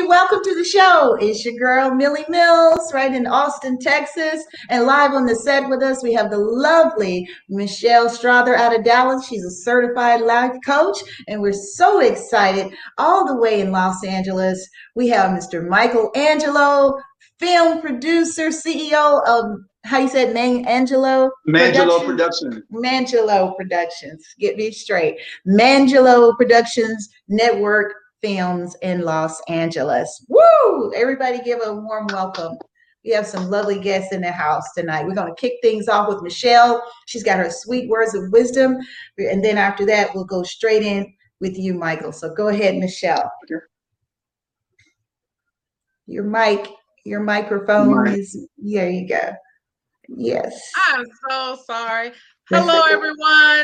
everybody, welcome to the show. It's your girl Millie Mills right in Austin, Texas, and live on the set with us we have the lovely Michelle Strother out of Dallas. She's a certified life coach, and we're so excited. All the way in Los Angeles we have Mr. Michelangelo, film producer, CEO of Mangelo Productions. Mangelo Productions. Get me straight. Mangelo Productions Network Films in Los Angeles. Woo! Everybody give a warm welcome. We have some lovely guests in the house tonight. We're going to kick things off with Michelle. She's got her sweet words of wisdom. And then after that, we'll go straight in with you, Michael. So go ahead, Michelle. Your microphone is, there you go. Yes. I'm so sorry. Hello, everyone.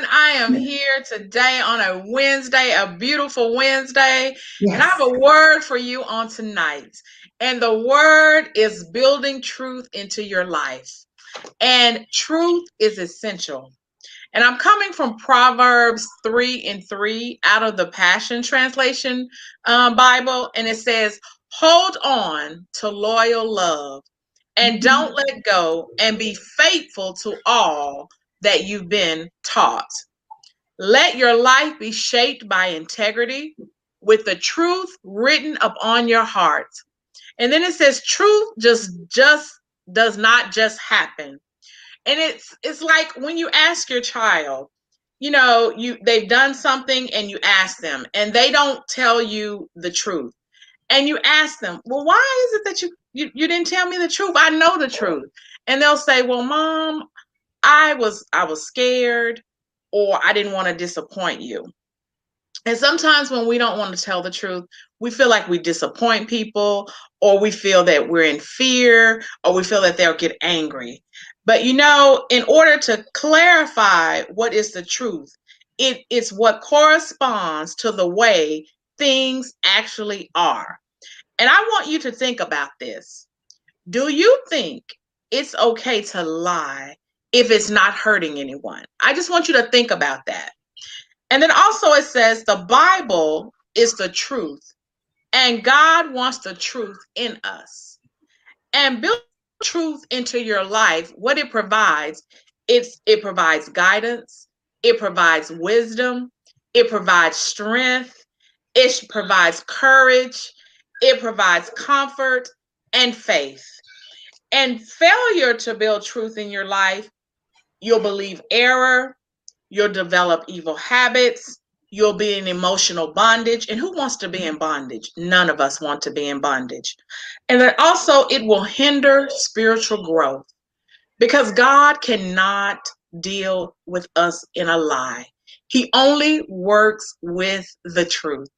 I am here today on a Wednesday, a beautiful Wednesday. Yes. And I have a word for you on tonight. And the word is building truth into your life. And truth is essential. And I'm coming from Proverbs 3:3 out of the Passion Translation Bible. And it says, hold on to loyal love and don't let go, and be faithful to all that you've been taught. Let your life be shaped by integrity with the truth written upon your heart. And then it says truth just does not just happen. And it's like when you ask your child, you know, they've done something and you ask them and they don't tell you the truth. And you ask them, well, why is it that you didn't tell me the truth? I know the truth. And they'll say, well, Mom, I was scared, or I didn't want to disappoint you. And sometimes when we don't want to tell the truth, we feel like we disappoint people, or we feel that we're in fear, or we feel that they'll get angry. But, you know, in order to clarify what is the truth, it is what corresponds to the way things actually are. And I want you to think about this. Do you think it's okay to lie if it's not hurting anyone? I just want you to think about that. And then also it says the Bible is the truth, and God wants the truth in us. And build truth into your life. What it provides, it provides guidance, it provides wisdom, it provides strength, it provides courage, it provides comfort and faith. And failure to build truth in your life, you'll believe error, you'll develop evil habits, you'll be in emotional bondage. And who wants to be in bondage? None of us want to be in bondage. And then also it will hinder spiritual growth, because God cannot deal with us in a lie. He only works with the truth.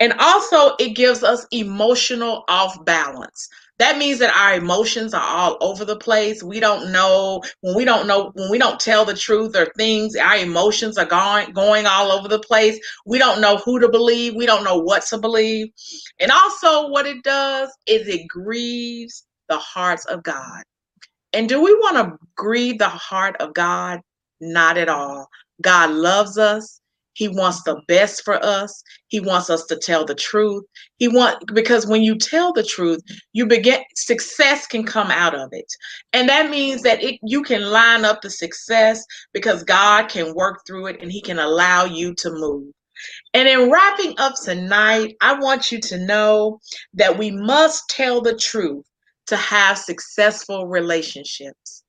And also it gives us emotional off balance. That means that our emotions are all over the place. We don't know when we don't tell the truth, or things, our emotions are going all over the place. We don't know who to believe. We don't know what to believe. And also what it does is it grieves the hearts of God. And do we want to grieve the heart of God? Not at all. God loves us. He wants the best for us. He wants us to tell the truth. Because when you tell the truth, success can come out of it. And that means that you can line up the success, because God can work through it and he can allow you to move. And in wrapping up tonight, I want you to know that we must tell the truth to have successful relationships.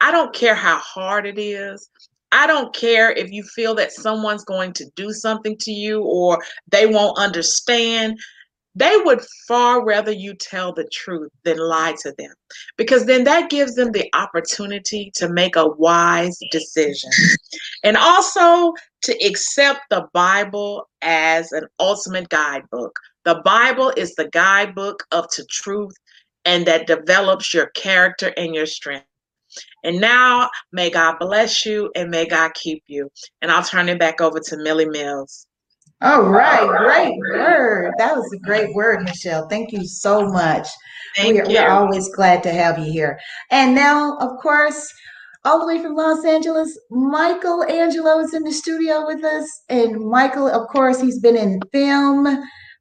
I don't care how hard it is. I don't care if you feel that someone's going to do something to you or they won't understand. They would far rather you tell the truth than lie to them, because then that gives them the opportunity to make a wise decision. And also to accept the Bible as an ultimate guidebook. The Bible is the guidebook to truth, and that develops your character and your strength. And now, may God bless you and may God keep you. And I'll turn it back over to Millie Mills. All right. Great word. That was a great word, Michelle. Thank you so much. We're always glad to have you here. And now, of course, all the way from Los Angeles, Michelangelo is in the studio with us. And Michael, of course, he's been in film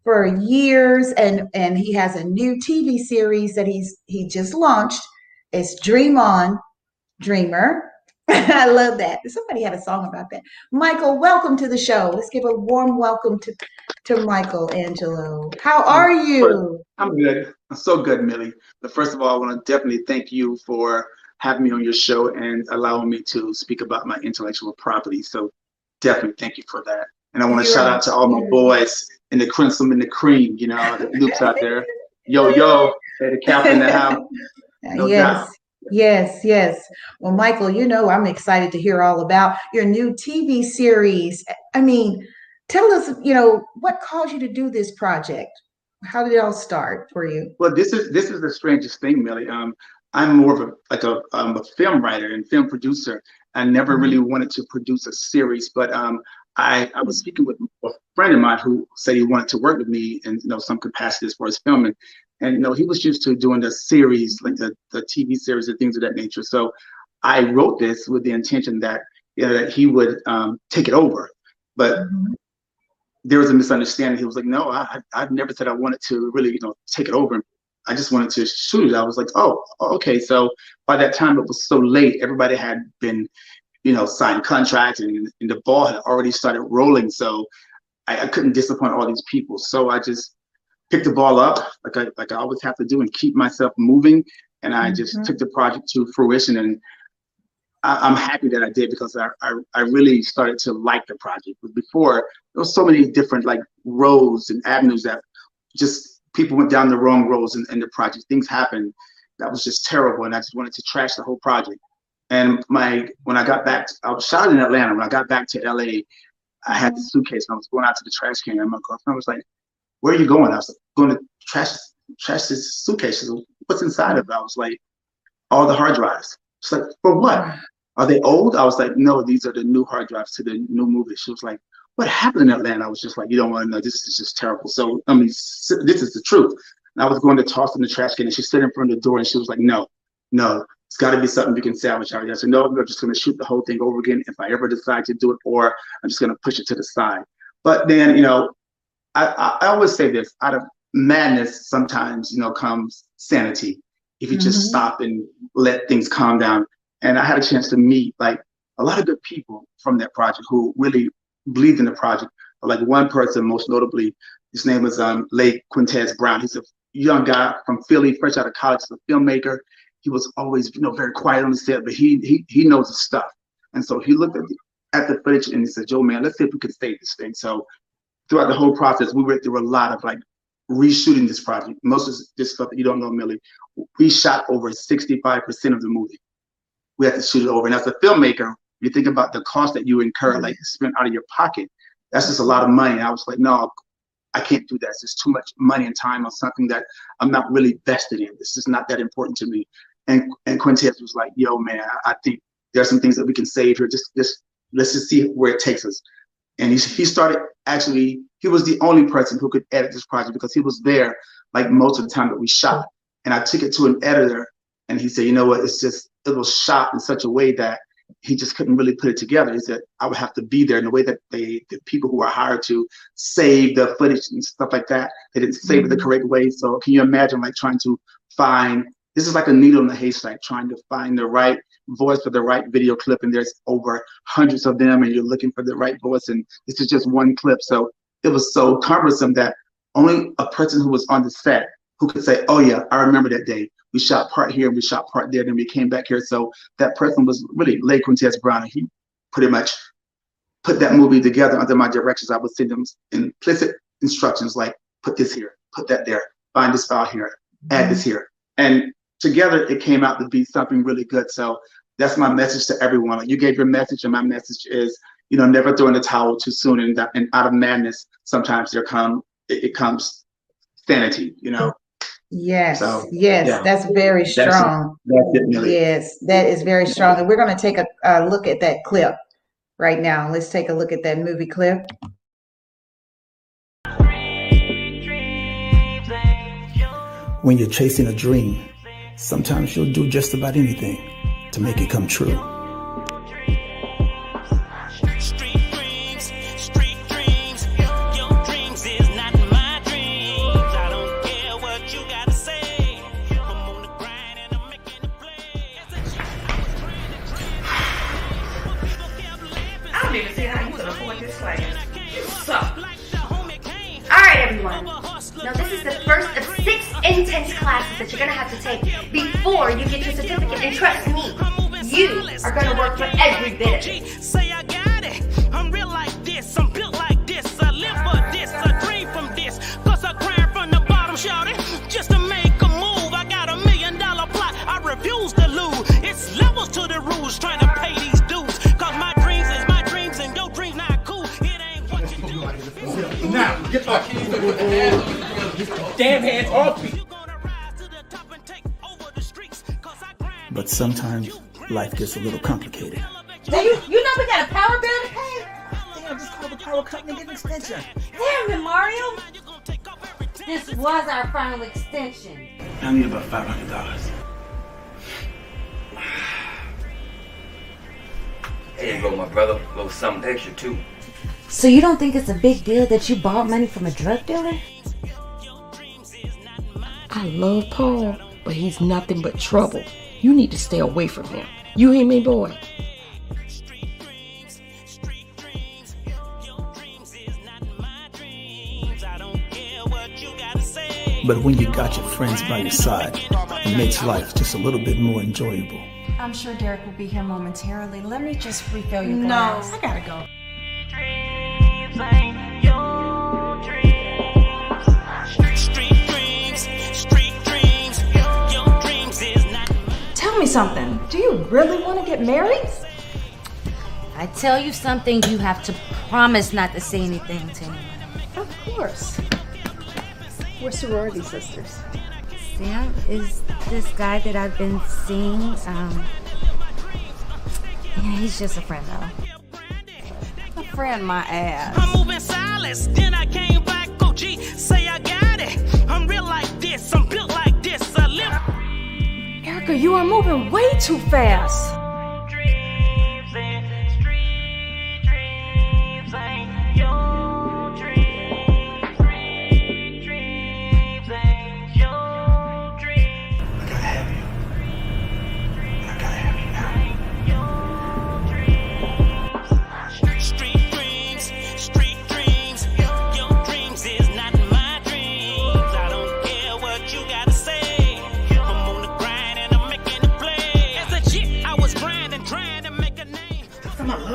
for years, and he has a new TV series that he just launched. It's Dream On, Dreamer. I love that. Somebody had a song about that. Michael, welcome to the show. Let's give a warm welcome to Michelangelo. How are you? I'm good. I'm so good, Millie. But first of all, I want to definitely thank you for having me on your show and allowing me to speak about my intellectual property. So definitely thank you for that. And I want to shout out to all my boys in the Crimson and the Cream, you know, the loops out there. Yo, yo, hey, the cap in the house. No yes, doubt. Yes, yes. Well, Michael, you know, I'm excited to hear all about your new TV series. I mean, tell us, you know, what caused you to do this project? How did it all start for you? Well, this is the strangest thing, Millie. I'm more of a film writer and film producer. I never really wanted to produce a series, but I was speaking with a friend of mine who said he wanted to work with me in, you know, some capacity as far as filming. And, you know, he was used to doing the series, like the TV series and things of that nature. So I wrote this with the intention that, you know, that he would take it over. But there was a misunderstanding. He was like, no, I've never said I wanted to really, you know, take it over. I just wanted to shoot it. I was like, oh, okay. So by that time, it was so late. Everybody had been, you know, signed contracts, and the ball had already started rolling. So I couldn't disappoint all these people. So I just picked the ball up, like I always have to do, and keep myself moving. And I just took the project to fruition. And I'm happy that I did, because I really started to like the project. But before, there was so many different like roads and avenues that just people went down the wrong roads in the project. Things happened that was just terrible. And I just wanted to trash the whole project. And when I got back, I was shot in Atlanta. When I got back to LA, I had the suitcase and I was going out to the trash can. And my girlfriend was like, where are you going? I was like, going to trash this suitcase. She was like, what's inside of it? I was like, all the hard drives. She's like, for what? Are they old? I was like, no, these are the new hard drives to the new movie. She was like, what happened in Atlanta? I was just like, you don't want to know. This is just terrible. So, I mean, this is the truth. And I was going to toss in the trash can, and she stood in front of the door, and she was like, no. It's got to be something you can salvage out of here. So no, I'm just going to shoot the whole thing over again if I ever decide to do it, or I'm just going to push it to the side. But then, you know, I always say this: out of madness, sometimes, you know, comes sanity. If you just stop and let things calm down. And I had a chance to meet like a lot of good people from that project who really believed in the project. Like one person, most notably, his name was Lake Quintez Brown. He's a young guy from Philly, fresh out of college, he's a filmmaker. He was always, you know, very quiet on the set, but he knows his stuff. And so he looked at the footage and he said, "Yo, man, let's see if we can save this thing." So throughout the whole process, we went through a lot of like reshooting this project. Most of this stuff that you don't know, Millie, we shot over 65% of the movie. We had to shoot it over. And as a filmmaker, you think about the cost that you incur, like spent out of your pocket. That's just a lot of money. And I was like, no, I can't do that. It's just too much money and time on something that I'm not really vested in. This is not that important to me. And Quintez was like, yo, man, I think there's some things that we can save here. Just let's just see where it takes us. And he started, actually, he was the only person who could edit this project, because he was there like most of the time that we shot. And I took it to an editor, and he said, you know what, it's just, it was shot in such a way that he just couldn't really put it together. He said, I would have to be there in the way that the people who are hired to save the footage and stuff like that, they didn't save it the correct way. So can you imagine like trying to find, this is like a needle in the haystack, trying to find the right voice for the right video clip, and there's over hundreds of them, and you're looking for the right voice, and this is just one clip. So it was so cumbersome that only a person who was on the set who could say, oh yeah, I remember that day. We shot part here, we shot part there, then we came back here. So that person was really Lake Quintez Brown, and he pretty much put that movie together under my directions. I would send them implicit instructions, like put this here, put that there, find this file here, add this here. And together it came out to be something really good. So that's my message to everyone. Like you gave your message, and my message is, you know, never throw in the towel too soon. And out of madness, sometimes it comes sanity, you know? Yes, so, yes, yeah. That's very strong. That's it, yes, that is very strong. And we're going to take a look at that clip right now. Let's take a look at that movie clip. When you're chasing a dream, sometimes you'll do just about anything to make it come true. Street dreams, your dreams is not my dream. on his sweater. So, alright everyone, now this is the first of 6 intense classes that you're going to have to take before you get your certificate, and trust me, you are going to work for every bit of it. Say I got it, I'm real like this, I'm built like this, I live for this, I dream from this, cause I grind from the bottom, shouting, just to make a move, I got $1 million plot, I refuse to lose, it's levels to the rules, trying to pay these dues, cause my dreams is my dreams, and your dreams not cool, it ain't what you do. Now, get my keys with the hands, get your damn hands off me. But sometimes life gets a little complicated. Now you know we got a power bill to pay? Damn, just call the power company and get an extension. Damn it, Mario. This was our final extension. I need about $500. There you go, my brother. A little something extra, too. So you don't think it's a big deal that you borrowed money from a drug dealer? I love Paul, but he's nothing but trouble. You need to stay away from him. You hear me, boy? But when you got your friends by your side, it makes life just a little bit more enjoyable. I'm sure Derek will be here momentarily. Let me just refill your glass. No, I gotta go. Tell me something. Do you really want to get married? I tell you something, you have to promise not to say anything to me. Of course. We're sorority sisters. Sam is this guy that I've been seeing. Yeah, he's just a friend, though. A friend, my ass. I'm moving silence, then I came back, OG. Say I got it. I'm real like this, I'm built like this, I live. Erica, you are moving way too fast.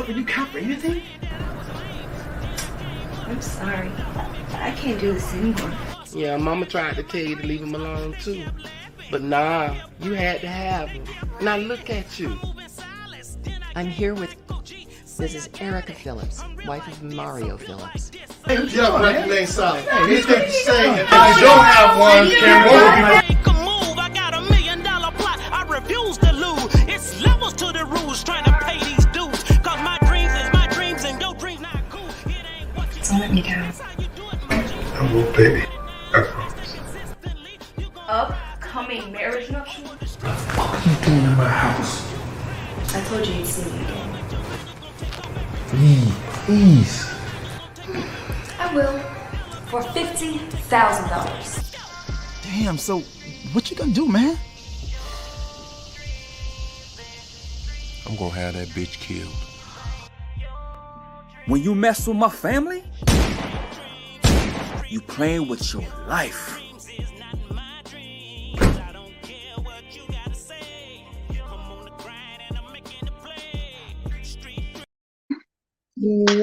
You count for anything? I'm sorry. I can't do this anymore. Yeah, Mama tried to tell you to leave him alone, too. But nah, you had to have him. Now look at you. I'm here with Mrs. Erica Phillips, wife of Mario Phillips. Hey, you got a record name solid. Hey, here's what you say. If you don't have one, then what would you move? I got $1 million plot. I refuse to lose. It's levels to the rules trying to pay these. Don't let me down. I will, baby. I promise. Upcoming marriage nuptials? What are you doing in my house? I told you you'd see me again. Please. I will. For $50,000. Damn, so what you gonna do, man? I'm gonna have that bitch killed. When you mess with my family, you playing with your life. Wow.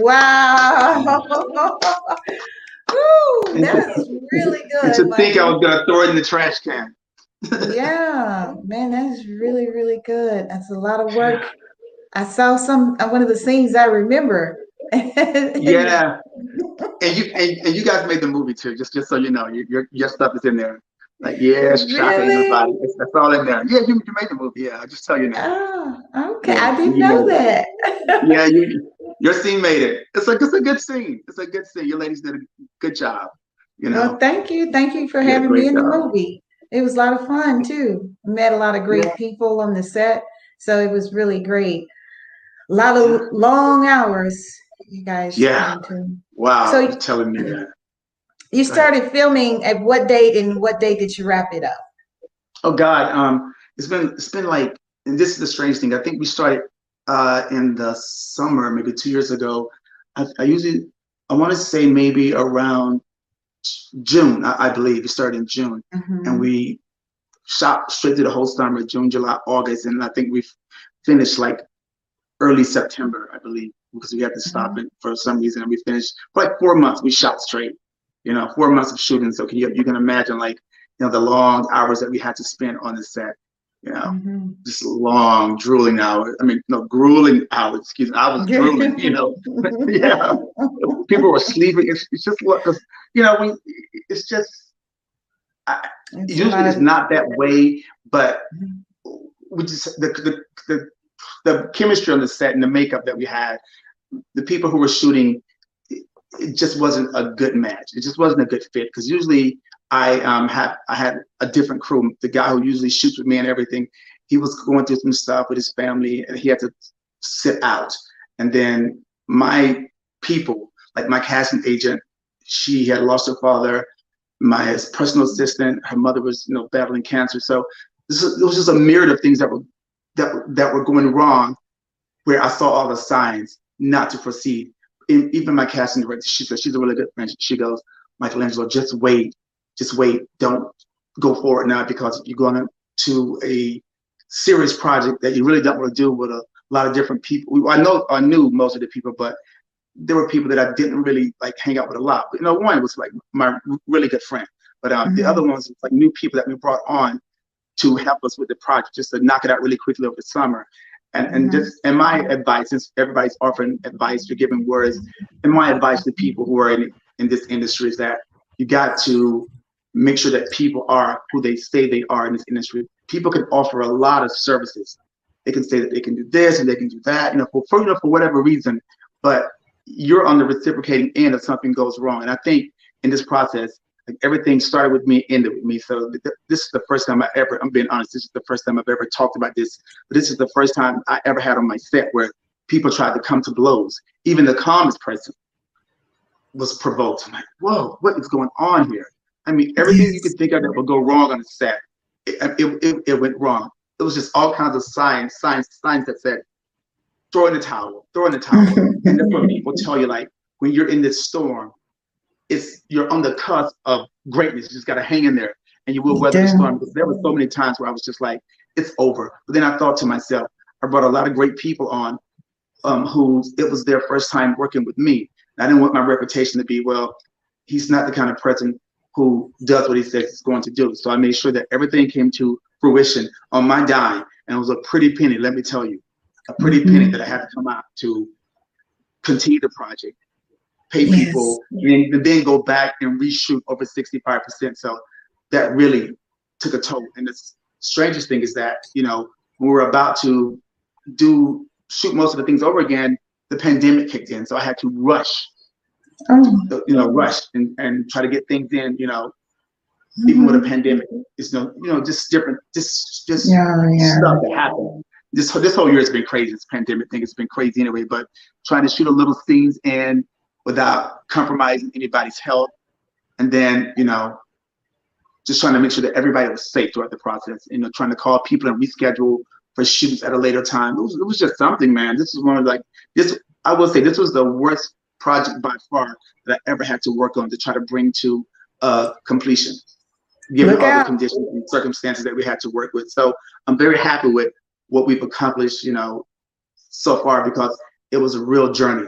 Woo, that is really good. To think I was going to throw it in the trash can. Yeah, man, that is really, really good. That's a lot of work. I saw one of the scenes I remember. Yeah, and you guys made the movie too. Just so you know, your stuff is in there. Like, yeah, it's shocking nobody. That's all in there. Yeah, you made the movie. Yeah, I'll just tell you now. Oh, okay, yeah, I didn't know that. Yeah, your scene made it. It's a good scene. It's a good scene. Your ladies did a good job. You know. Well, thank you for having me in the movie. It was a lot of fun too. Met a lot of great people on the set, so it was really great. A lot of long hours. You guys. Yeah. Wow. So you're telling me that. You started filming at what date, and what date did you wrap it up? Oh God. It's been like, and this is the strange thing. I think we started in the summer, maybe 2 years ago. I usually, I want to say maybe around June, I believe. It started in June, mm-hmm. and we shot straight to the whole summer, June, July, August, and I think we finished like early September, I believe, because we had to stop it for some reason, and we finished for like 4 months. We shot straight, you know, 4 months of shooting. So you can imagine, like, you know, the long hours that we had to spend on the set, you know, just long, drooling hours. I mean, no, grueling hours, excuse me. I was drooling, you know. Yeah, people were sleeping. It's just, because, you know, it's just, usually it's not that way, but we just, the chemistry on the set and the makeup that we had, the people who were shooting, it just wasn't a good match. It just wasn't a good fit, because usually I had a different crew. The guy who usually shoots with me and everything, he was going through some stuff with his family, and he had to sit out. And then my people, like my casting agent, she had lost her father. My personal assistant, her mother was, you know, battling cancer. So it was just a myriad of things that were going wrong, where I saw all the signs not to proceed. And even my casting director, she said, she's a really good friend. She goes, "Michelangelo, just wait, don't go forward now, because you're going to a serious project that you really don't want to do with a lot of different people." I knew most of the people, but there were people that I didn't really like hang out with a lot. But, you know, one was like my really good friend, but the other ones was like new people that we brought on to help us with the project, just to knock it out really quickly over the summer. And my advice, since everybody's offering advice, you're giving words, and my advice to people who are in this industry is that you got to make sure that people are who they say they are in this industry. People can offer a lot of services. They can say that they can do this and they can do that, for whatever reason, but you're on the reciprocating end if something goes wrong. And I think in this process, like, everything started with me, ended with me. So this is the first time I'm being honest, this is the first time I've ever talked about this, but this is the first time I ever had on my set where people tried to come to blows. Even the calmest person was provoked. I'm like, whoa, what is going on here? I mean, everything you could think of that would go wrong on the set, it went wrong. It was just all kinds of signs that said, throw in the towel, throw in the towel. And that's what people tell you, like, when you're in this storm, you're on the cusp of greatness. You just got to hang in there, and you will weather the storm. Because there were so many times where I was just like, it's over. But then I thought to myself, I brought a lot of great people on, who it was their first time working with me. And I didn't want my reputation to be, well, he's not the kind of person who does what he says he's going to do. So I made sure that everything came to fruition on my dime, and it was a pretty penny, let me tell you, a pretty penny that I had to come out to continue the project, pay people, and then go back and reshoot over 65%. So that really took a toll. And the strangest thing is that, you know, when we were about to shoot most of the things over again, the pandemic kicked in. So I had to rush and try to get things in, even with a pandemic. It's just different, stuff that happened. This whole year has been crazy. This pandemic thing has been crazy anyway, but trying to shoot a little scenes and without compromising anybody's health, and then just trying to make sure that everybody was safe throughout the process. Trying to call people and reschedule for shoots at a later time. It was just something, man. This is one of I will say this was the worst project by far that I ever had to work on to try to bring to completion, given all the conditions and circumstances that we had to work with. So I'm very happy with what we've accomplished, so far, because it was a real journey.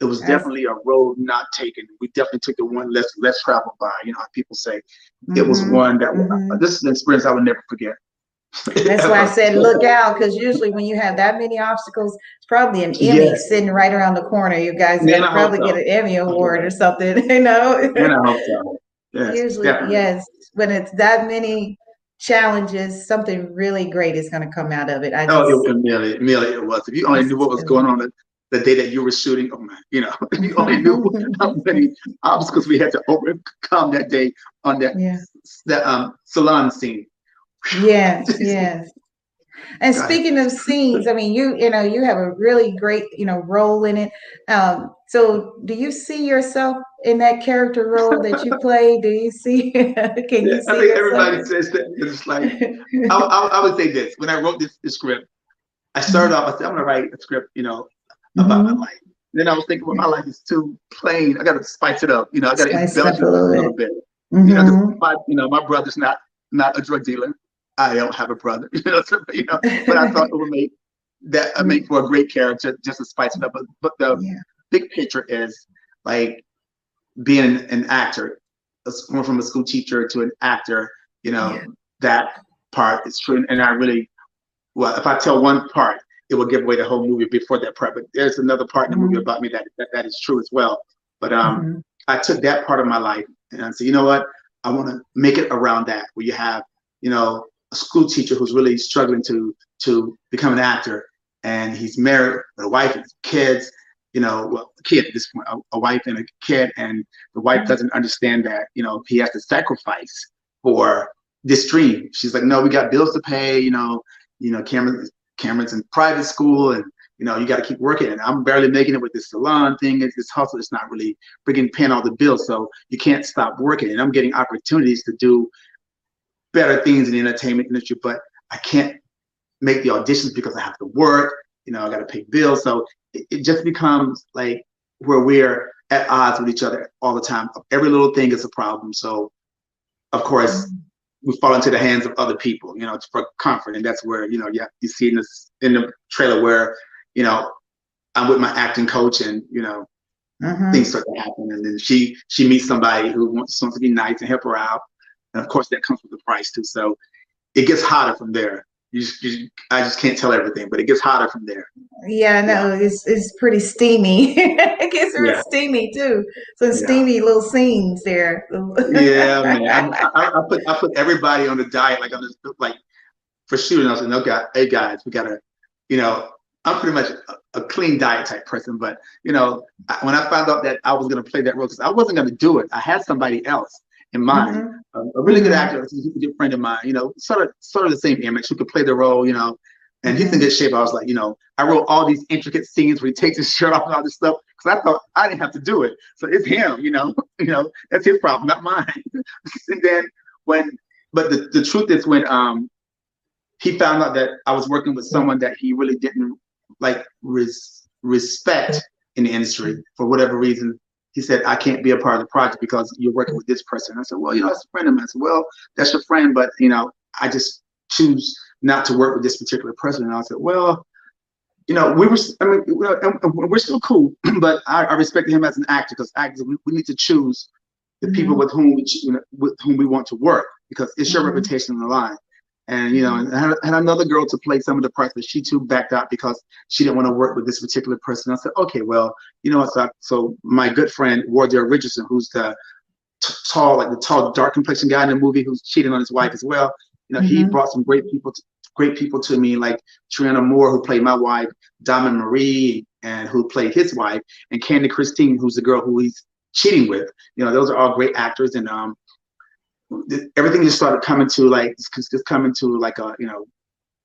It was definitely a road not taken. We definitely took the one less traveled by, how people say. It was one that this is an experience I would never forget. That's why I said look out, because usually when you have that many obstacles, it's probably an Emmy sitting right around the corner. You guys gonna probably get an Emmy award or something, And I hope so. Yes, usually, yes, when it's that many challenges, something really great is going to come out of it. It was. If you only knew what was going on the day that you were shooting, oh man, you only knew how many obstacles we had to overcome that day on that salon scene. Yes, yes. And speaking of scenes, I mean, you have a really great, role in it. So do you see yourself in that character role that you play? Do you see? You see? I think everybody says that. It's like I would say this. When I wrote this script, I started off. I said I'm gonna write a script, about my life. Then I was thinking, well, my life is too plain. I got to spice it up. You know, I got to embellish it a little bit. Mm-hmm. You know, my brother's not a drug dealer. I don't have a brother. But I thought it would make for a great character, just to spice it up. But the big picture is like being an actor, going from a school teacher to an actor. You know, that part is true. And I really, well, if I tell one part, it will give away the whole movie before that part. But there's another part in the movie about me that is true as well. But I took that part of my life and I said, you know what? I want to make it around that, where you have, you know, a school teacher who's really struggling to become an actor, and he's married with a wife and kids, you know, well, a kid at this point, a wife and a kid, and the wife doesn't understand that, you know, he has to sacrifice for this dream. She's like, no, we got bills to pay, you know, Cameron's in private school, and you know, you got to keep working, and I'm barely making it with this salon thing. It's this hustle. It's not really freaking paying all the bills, so you can't stop working. And I'm getting opportunities to do better things in the entertainment industry, but I can't make the auditions because I have to work. You know, I got to pay bills. So it just becomes like where we're at odds with each other all the time. Every little thing is a problem. So, of course, we fall into the hands of other people, you know, for comfort. And that's where, you know, you see in the trailer where, you know, I'm with my acting coach, and, you know, things start to happen. And then she meets somebody who wants someone to be nice and help her out. And of course that comes with the price too. So it gets hotter from there. I just can't tell everything, but it gets hotter from there. Yeah, no, yeah. It's pretty steamy. It gets real steamy too. Some steamy little scenes there. Yeah, man. I put everybody on the diet, like I'm just like for shooting. I was like, okay, hey guys, we gotta, you know, I'm pretty much a clean diet type person, but you know, when I found out that I was gonna play that role, because I wasn't gonna do it, I had somebody else in mind, a really good actor, a good friend of mine, you know, sort of the same image, who could play the role, you know, and he's in good shape. I was like, you know, I wrote all these intricate scenes where he takes his shirt off and all this stuff, because I thought I didn't have to do it. So it's him, you know, that's his problem, not mine. And then but the truth is when he found out that I was working with someone that he really didn't like respect in the industry for whatever reason, he said, I can't be a part of the project because you're working with this person. I said, well, you know, it's a friend of mine. I said, well, that's your friend, but, you know, I just choose not to work with this particular person. And I said, well, you know, we're still cool, but I respected him as an actor, because actors, we need to choose the people with whom we want to work, because it's your reputation on the line. And, you know, and I had another girl to play some of the parts, but she too backed out because she didn't want to work with this particular person. I said, okay, well, you know what? So my good friend, Ward-Dale Richardson, who's the tall, dark complexioned guy in the movie who's cheating on his wife as well. You know, he brought some great people to me, like Treanna Moore, who played my wife, Diamond Marie, and who played his wife, and Candy Christine, who's the girl who he's cheating with. You know, those are all great actors. And, everything just started coming to like a, you know,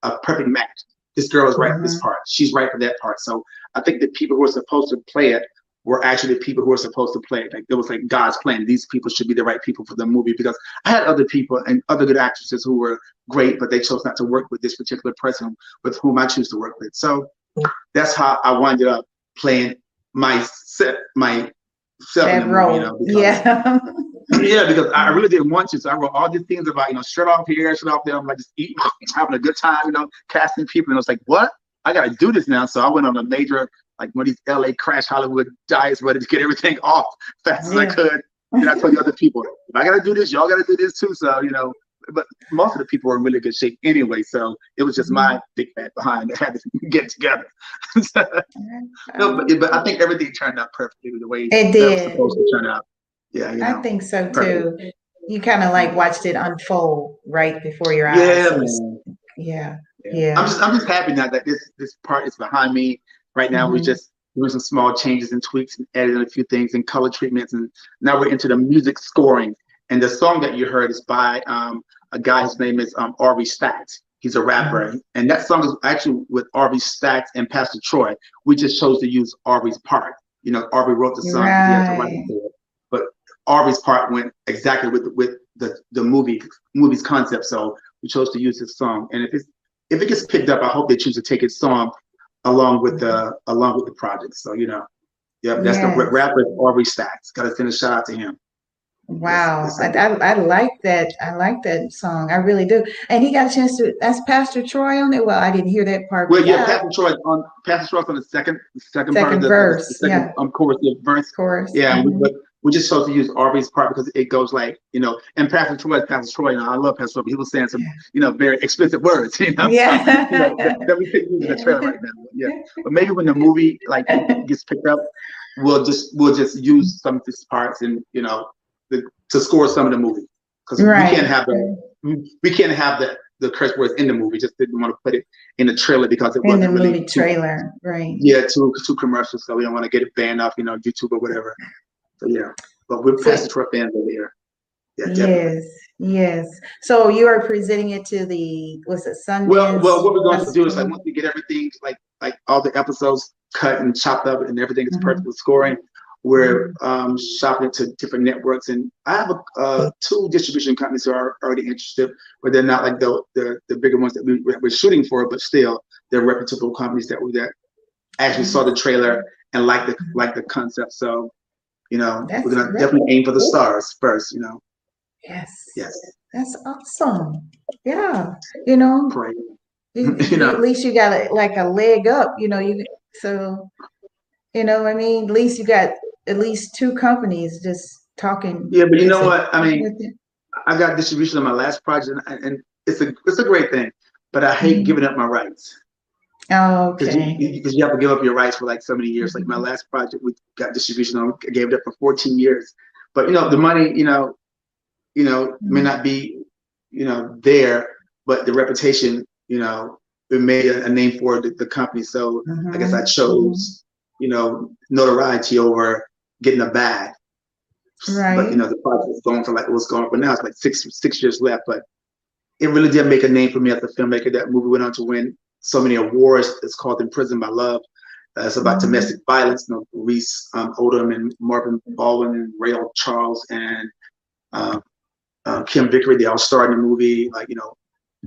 a perfect match. This girl is right for this part. She's right for that part. So I think the people who are supposed to play it were actually the people who are supposed to play it. Like it was like God's plan. These people should be the right people for the movie, because I had other people and other good actresses who were great, but they chose not to work with this particular person with whom I choose to work with. So that's how I wound up playing myself in the movie, you know, because I really didn't want to. So I wrote all these things about, you know, shirt off here, shirt off there. I'm like just eating, having a good time, you know, casting people. And I was like, what? I got to do this now. So I went on a major, like one of these LA Crash Hollywood diets, ready to get everything off fast as I could. And I told the other people, if I got to do this, y'all got to do this too. So, you know, but most of the people were in really good shape anyway. So it was just my big fat behind that had to get together. No, but I think everything turned out perfectly the way it was supposed to turn out. Yeah, you know, I think so too. Perfect. You kind of like watched it unfold right before your eyes. Yeah. I'm just happy now that this part is behind me. Right now, we're just doing some small changes and tweaks and editing a few things and color treatments, and now we're into the music scoring. And the song that you heard is by a guy whose name is Arby Stacks. He's a rapper, and that song is actually with Arby Stacks and Pastor Troy. We just chose to use Arby's part. You know, Arby wrote the song. Right. He had to write it. Arby's part went exactly with the movie's concept, so we chose to use this song. And if it gets picked up, I hope they choose to take its song along with the project. So you know, Yep, that's the rapper Arby Stacks. Got to send a shout out to him. Wow, I like that. I like that song. I really do. And he got a chance to. That's Pastor Troy on it. Well, I didn't hear that part. Well, yeah, Pastor Troy's on the second part of the verse. The second chorus. Yeah, mm-hmm. But we're just supposed to use Arby's part because it goes like, you know. And Pastor Troy, and I love Pastor Troy. But he was saying some, you know, very explicit words. You know, you know, that we couldn't use in the trailer right now. But yeah, but maybe when the movie like gets picked up, we'll just use some of these parts and, you know, to score some of the movie, because we can't have the curse words in the movie. Just didn't want to put it in the trailer because it wasn't in the movie really trailer, right? Yeah, too commercial, so we don't want to get it banned off, you know, YouTube or whatever. So yeah, but we're Pastor Troy fans over here. Yeah, definitely. Yes. So you are presenting it to the Sundance? Well, what we're going to do is, like, once we get everything, like all the episodes cut and chopped up and everything is perfect with scoring. We're shopping it to different networks, and I have two distribution companies who are already interested, but they're not like the bigger ones that we're shooting for, but still they're reputable companies that actually saw the trailer and like the concept. So, you know, we're gonna definitely aim for the stars first, you know. Yes. That's awesome. Yeah, you know. Great. You know, at least you got a leg up, you know. You know, I mean, at least you got. At least two companies just talking. Yeah, but you know what? I mean, I got distribution on my last project, and it's a great thing. But I hate giving up my rights. Oh, okay. Because you have to give up your rights for like so many years. Like my last project, we got distribution on. I gave it up for 14 years. But you know, the money, you know, may not be, you know, there, but the reputation, you know, it made a name for the company. So I guess I chose, you know, notoriety over getting a bag, right? But you know, the project was going for like it was going, but now it's like six years left. But it really did make a name for me as a filmmaker. That movie went on to win so many awards. It's called "Imprisoned by Love." It's about domestic violence. You know, Reese Odom and Marvin Baldwin and Rayl Charles and Kim Vickery. They all starred in the movie. Like, you know,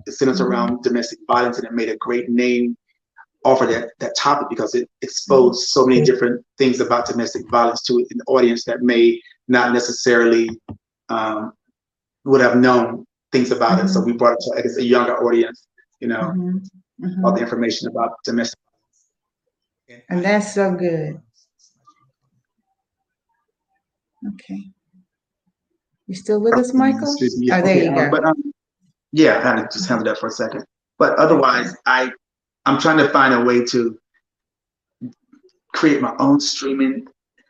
it centers around domestic violence, and it made a great name offer that topic because it exposed so many different things about domestic violence to an audience that may not necessarily would have known things about it. So we brought it to, I guess, a younger audience, you know, all the information about domestic violence. And that's so good. Okay. You still with us, Michael? Excuse me. Oh, there you go. But, yeah, I kind of just handle that for a second. But otherwise, I'm trying to find a way to create my own streaming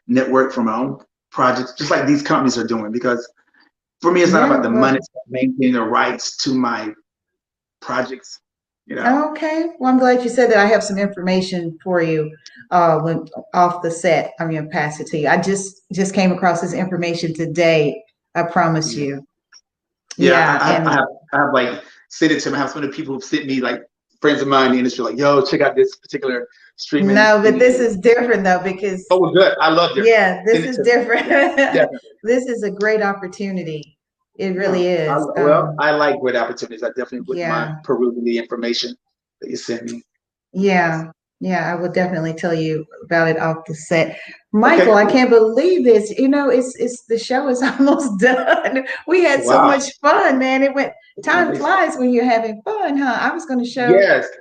network for my own projects, just like these companies are doing, because for me, it's not about the money, it's about maintaining the rights to my projects, you know? Okay. Well, I'm glad you said that. I have some information for you off the set. I'm going to pass it to you. I just came across this information today. I promise you. Yeah. I have like sent it to my house. Many people who've sent me like, friends of mine in the industry, like, yo, check out this particular streaming. No, but this is different though, because oh, good, I love it. Yeah, this is different. This is a great opportunity. It really is. I like great opportunities. I definitely wouldn't mind perusing the information that you sent me. Yeah, I will definitely tell you about it off the set. Michael, okay. I can't believe this. You know, it's the show is almost done. We had so much fun, man. Time flies when you're having fun, huh? I was going to show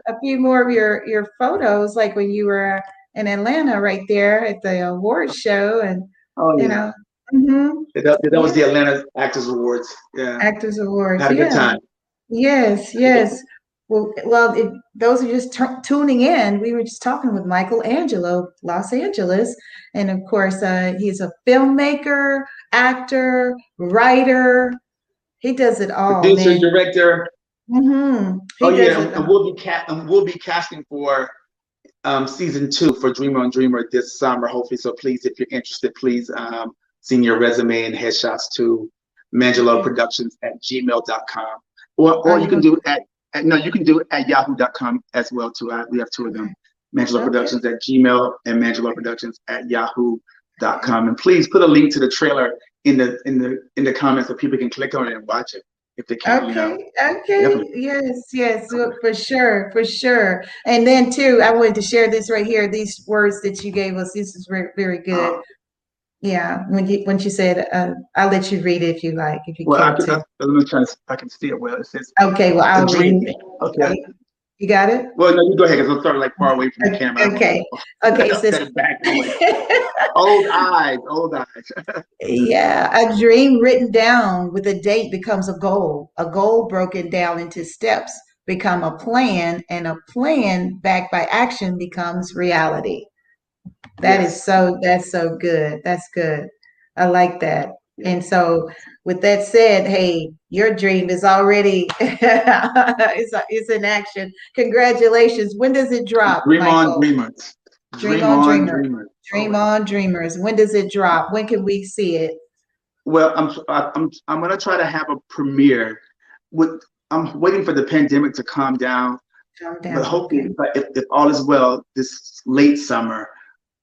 a few more of your photos, like when you were in Atlanta right there at the award show. And, you know. That was the Atlanta Actors Awards. Yeah. Actors Awards. Had a good time. Yes. Well, if those are just tuning in, we were just talking with Michelangelo, Los Angeles. And of course, he's a filmmaker, actor, writer. He does it all. Producer, director. We'll be casting for season 2 for Dreamer on Dreamer this summer, hopefully. So please, if you're interested, please send your resume and headshots to Mangelo Productions at gmail.com. Or you can do it at yahoo.com as well too. We have two of them, Mangelo Productions at Gmail and Mangelo Productions at yahoo.com. And please put a link to the trailer in the comments so people can click on it and watch it. if they count me out. Okay. Definitely. Yes. Yes. For sure. For sure. And then too, I wanted to share this right here. These words that you gave us. This is very, very good. Yeah. When you said, I'll let you read it if you like. If you I can see it well. It says. Okay. Well, I'll read it. Okay. You got it? Well, no, you go ahead because I'm sort of like far away from the camera. Okay. Okay. Old eyes, old eyes. Yeah. A dream written down with a date becomes a goal. A goal broken down into steps become a plan, and a plan backed by action becomes reality. That is so, that's so good. That's good. I like that. And so with that said, hey, your dream is already it's in action. Congratulations. When does it drop? Dream on dreamers. Dream on dreamers. Dream on dreamers. When does it drop? When can we see it? Well, I'm going to try to have a premiere. I'm waiting for the pandemic to calm down. But hopefully, if all is well, this late summer.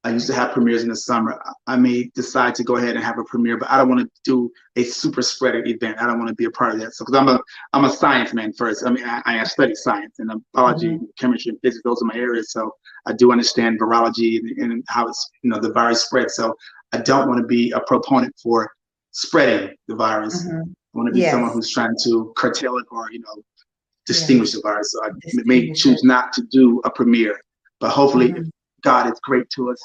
I used to have premieres in the summer. I may decide to go ahead and have a premiere, but I don't want to do a super spreader event. I don't want to be a part of that. So, because I'm a science man first. I mean, I study science and biology, chemistry, and physics. Those are my areas. So I do understand virology and how it's, you know, the virus spreads. So I don't want to be a proponent for spreading the virus. I want to be someone who's trying to curtail it or, you know, distinguish the virus. So I may choose not to do a premiere, but hopefully, if God is great to us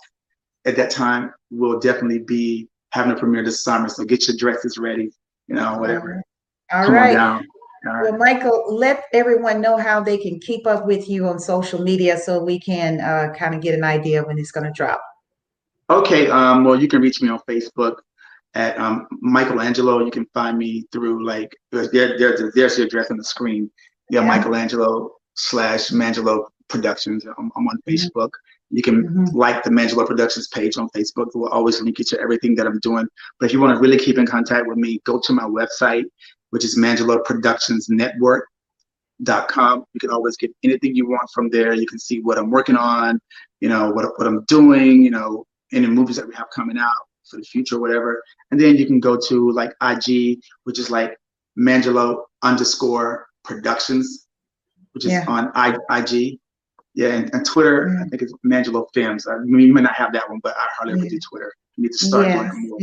at that time, we'll definitely be having a premiere this summer. So get your dresses ready, you know, whatever. All right. Well, Michael, let everyone know how they can keep up with you on social media so we can kind of get an idea when it's going to drop. Okay. Well, you can reach me on Facebook at Michelangelo. You can find me through like, there's your address on the screen. Yeah, Michelangelo/Mangelo Productions. I'm on Facebook. You can like the Mangelo Productions page on Facebook. We'll always link you to everything that I'm doing. But if you want to really keep in contact with me, go to my website, which is MangeloProductionsNetwork.com. You can always get anything you want from there. You can see what I'm working on, you know, what I'm doing, you know, any movies that we have coming out for the future, whatever. And then you can go to like IG, which is like Mangelo_Productions, which is on IG. Yeah, and Twitter, I think it's Mangelo Films. I mean, you may not have that one, but I hardly ever do Twitter. You need to start doing more.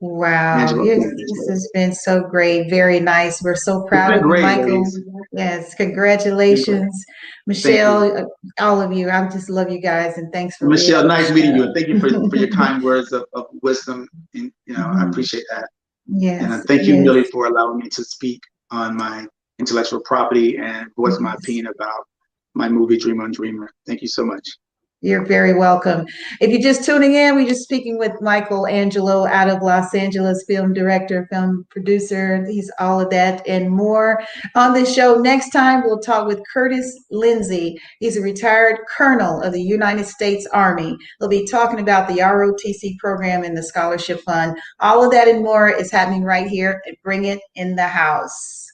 Wow, this has been so great. Very nice. We're so proud of you, Michael. Yes, congratulations, Michelle, all of you. I just love you guys, and thanks for Michelle. Nice meeting you, and thank you for your kind words of wisdom. And you know, I appreciate that. Yes, and thank you, Millie, for allowing me to speak on my intellectual property and voice my opinion about my movie Dream on Dreamer. Thank you so much. You're very welcome. If you're just tuning in, we're just speaking with Michelangelo out of Los Angeles, film director, film producer. He's all of that and more. On this show next time, we'll talk with Curtis Lindsay. He's a retired colonel of the United States Army. They'll be talking about the ROTC program and the scholarship fund. All of that and more is happening right here at Bring It in the House.